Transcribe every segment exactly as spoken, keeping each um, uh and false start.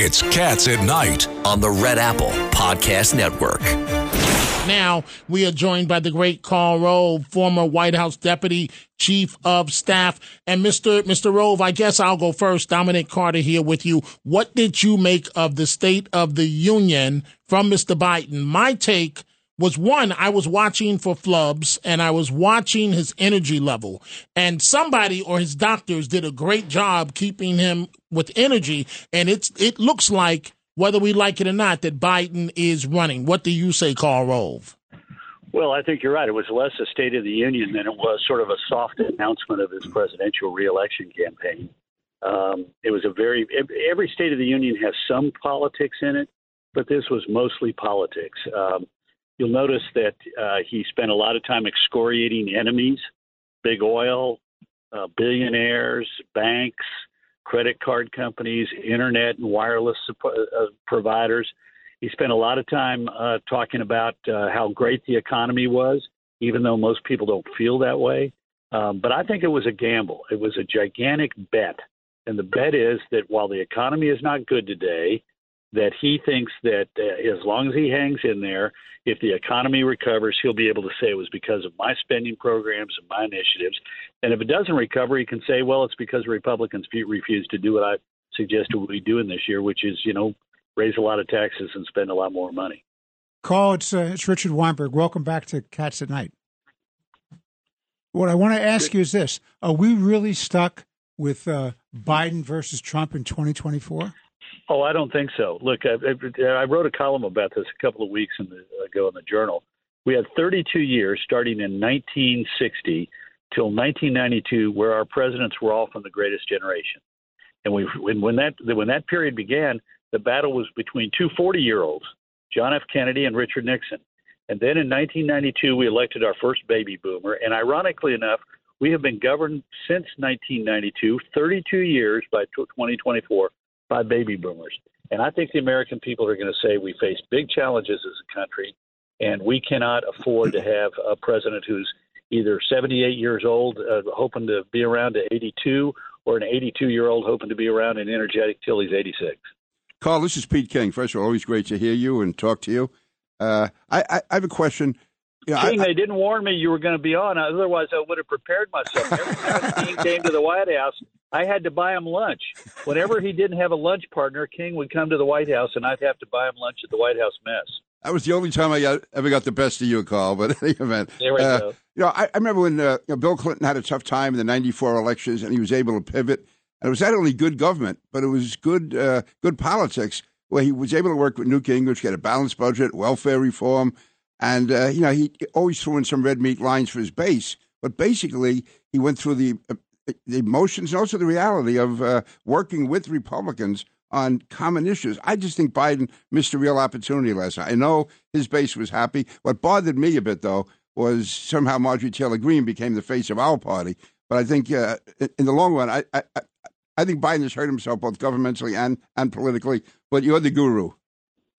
It's Cats at Night on the Red Apple Podcast Network. Now, we are joined by the great Karl Rove, former White House Deputy Chief of Staff. And Mister Mister Rove, I guess I'll go first. Dominic Carter here with you. What did you make of the State of the Union from Mister Biden? My take was, one, I was watching for flubs, and I was watching his energy level. And somebody or his doctors did a great job keeping him with energy, and it's it looks like, whether we like it or not, that Biden is running. What do you say, Karl Rove? Well, I think you're right. It was less a State of the Union than it was sort of a soft announcement of his presidential reelection campaign. Um, it was a very – every State of the Union has some politics in it, but this was mostly politics. Um You'll notice that uh, he spent a lot of time excoriating enemies, big oil, uh, billionaires, banks, credit card companies, internet and wireless supp- uh, providers. He spent a lot of time uh, talking about uh, how great the economy was, even though most people don't feel that way. Um, but I think it was a gamble. It was a gigantic bet. And the bet is that while the economy is not good today, that he thinks that uh, as long as he hangs in there, if the economy recovers, he'll be able to say it was because of my spending programs and my initiatives. And if it doesn't recover, he can say, well, it's because Republicans refuse to do what I suggested we do in this year, which is, you know, raise a lot of taxes and spend a lot more money. Karl, it's, uh, it's Richard Weinberg. Welcome back to Cats at Night. What I want to ask you is this. Are we really stuck with uh, Biden versus Trump in twenty twenty-four? Oh, I don't think so. Look, I, I wrote a column about this a couple of weeks in the, ago in the Journal. We had thirty-two years starting in nineteen sixty till nineteen ninety-two where our presidents were all from the greatest generation. And we, when, when, that, when that period began, the battle was between two forty-year-olds, John F. Kennedy and Richard Nixon. And then in nineteen ninety-two, we elected our first baby boomer. And ironically enough, we have been governed since nineteen ninety-two, thirty-two years by twenty twenty-four, by baby boomers. And I think the American people are going to say we face big challenges as a country, and we cannot afford to have a president who's either seventy-eight years old uh, hoping to be around to eighty-two, or an eighty-two-year-old hoping to be around and energetic till he's eighty-six. Karl, this is Pete King. First of all, always great to hear you and talk to you. Uh, I, I, I have a question. You know, King, I, I, they didn't warn me you were going to be on. Otherwise, I would have prepared myself. Every time King came to the White House, I had to buy him lunch. Whenever he didn't have a lunch partner, King would come to the White House, and I'd have to buy him lunch at the White House mess. That was the only time I got, ever got the best of you, Karl. But in any event, there we uh, go. You know, I, I remember when uh, you know, Bill Clinton had a tough time in the ninety-four elections, and he was able to pivot. And it was not only good government, but it was good, uh, good politics, where he was able to work with Newt Gingrich, get a balanced budget, welfare reform, and uh, you know, he always threw in some red meat lines for his base. But basically, he went through the. Uh, The emotions and also the reality of uh, working with Republicans on common issues. I just think Biden missed a real opportunity last night. I know his base was happy. What bothered me a bit, though, was somehow Marjorie Taylor Greene became the face of our party. But I think uh, in the long run, I, I I think Biden has hurt himself both governmentally and, and politically. But you're the guru.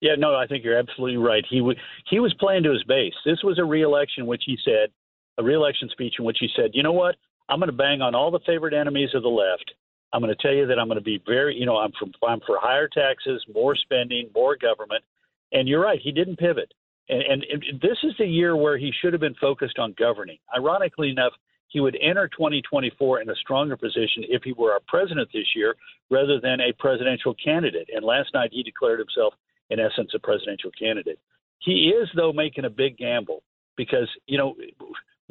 Yeah, no, I think you're absolutely right. He, w- he was playing to his base. This was a reelection, which he said, a reelection speech in which he said, you know what? I'm going to bang on all the favorite enemies of the left. I'm going to tell you that I'm going to be very, you know, I'm, from, I'm for higher taxes, more spending, more government. And you're right, he didn't pivot. And, and, and this is the year where he should have been focused on governing. Ironically enough, he would enter twenty twenty-four in a stronger position if he were our president this year rather than a presidential candidate. And last night he declared himself, in essence, a presidential candidate. He is, though, making a big gamble because, you know,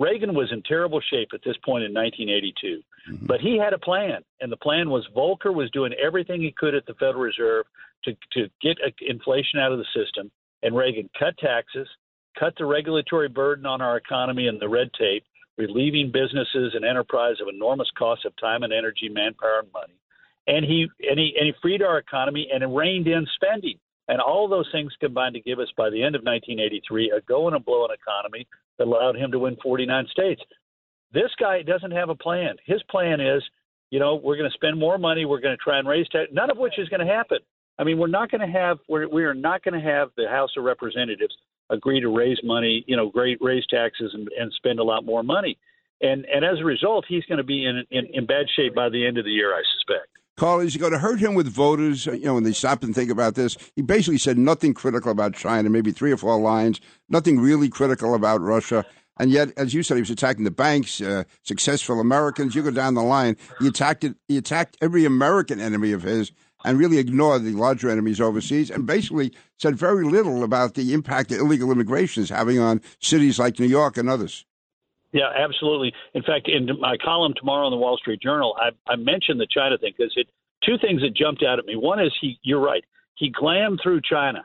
Reagan was in terrible shape at this point in nineteen eighty-two, mm-hmm. but he had a plan, and the plan was Volcker was doing everything he could at the Federal Reserve to, to get a, inflation out of the system, and Reagan cut taxes, cut the regulatory burden on our economy and the red tape, relieving businesses and enterprise of enormous costs of time and energy, manpower and money, and he and he, and he freed our economy and reined in spending. And all those things combined to give us, by the end of nineteen eighty-three, a going and blowing economy that allowed him to win forty-nine states. This guy doesn't have a plan. His plan is, you know, we're going to spend more money. We're going to try and raise tax. None of which is going to happen. I mean, we're not going to have we're, we are not going to have the House of Representatives agree to raise money, you know, great raise taxes and, and spend a lot more money. And and as a result, he's going to be in, in in bad shape by the end of the year, I suspect. Carl, is he going to hurt him with voters? You know, when they stop and think about this, he basically said nothing critical about China, maybe three or four lines, nothing really critical about Russia. And yet, as you said, he was attacking the banks, uh, successful Americans. You go down the line, he attacked it, he attacked every American enemy of his and really ignored the larger enemies overseas and basically said very little about the impact that illegal immigration is having on cities like New York and others. Yeah, absolutely. In fact, in my column tomorrow in the Wall Street Journal, I, I mentioned the China thing because it two things that jumped out at me. One is he, you're right, he glammed through China.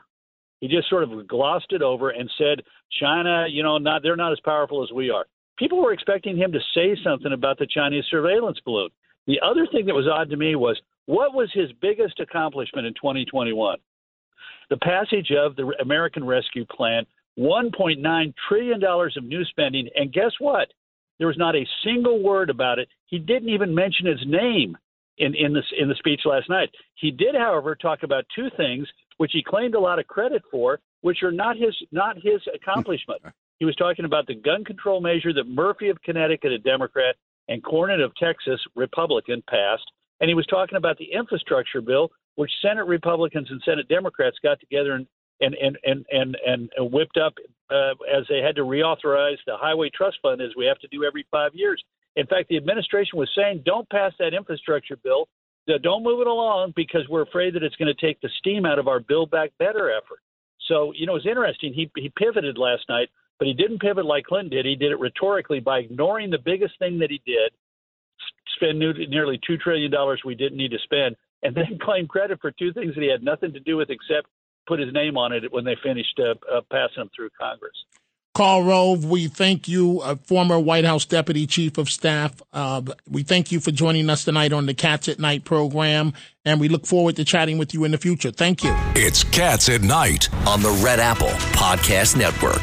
He just sort of glossed it over and said, China, you know, not they're not as powerful as we are. People were expecting him to say something about the Chinese surveillance balloon. The other thing that was odd to me was, what was his biggest accomplishment in twenty twenty-one? The passage of the American Rescue Plan, one point nine trillion dollars of new spending. And guess what? There was not a single word about it. He didn't even mention his name in, in, this, in the speech last night. He did, however, talk about two things, which he claimed a lot of credit for, which are not his, not his accomplishment. He was talking about the gun control measure that Murphy of Connecticut, a Democrat, and Cornyn of Texas, Republican, passed. And he was talking about the infrastructure bill, which Senate Republicans and Senate Democrats got together and And and, and, and, and whipped up uh, as they had to reauthorize the highway trust fund, as we have to do every five years. In fact, the administration was saying, don't pass that infrastructure bill. Don't move it along because we're afraid that it's going to take the steam out of our Build Back Better effort. So, you know, it's interesting. He, he pivoted last night, but he didn't pivot like Clinton did. He did it rhetorically by ignoring the biggest thing that he did, spend new, nearly two trillion dollars we didn't need to spend, and then claim credit for two things that he had nothing to do with except put his name on it when they finished uh, uh, passing them through Congress. Karl Rove, we thank you, uh, former White House Deputy Chief of Staff. Uh, we thank you for joining us tonight on the Cats at Night program, and we look forward to chatting with you in the future. Thank you. It's Cats at Night on the Red Apple Podcast Network.